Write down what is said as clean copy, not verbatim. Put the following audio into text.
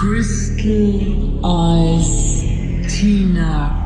Crystal Eyes Tina.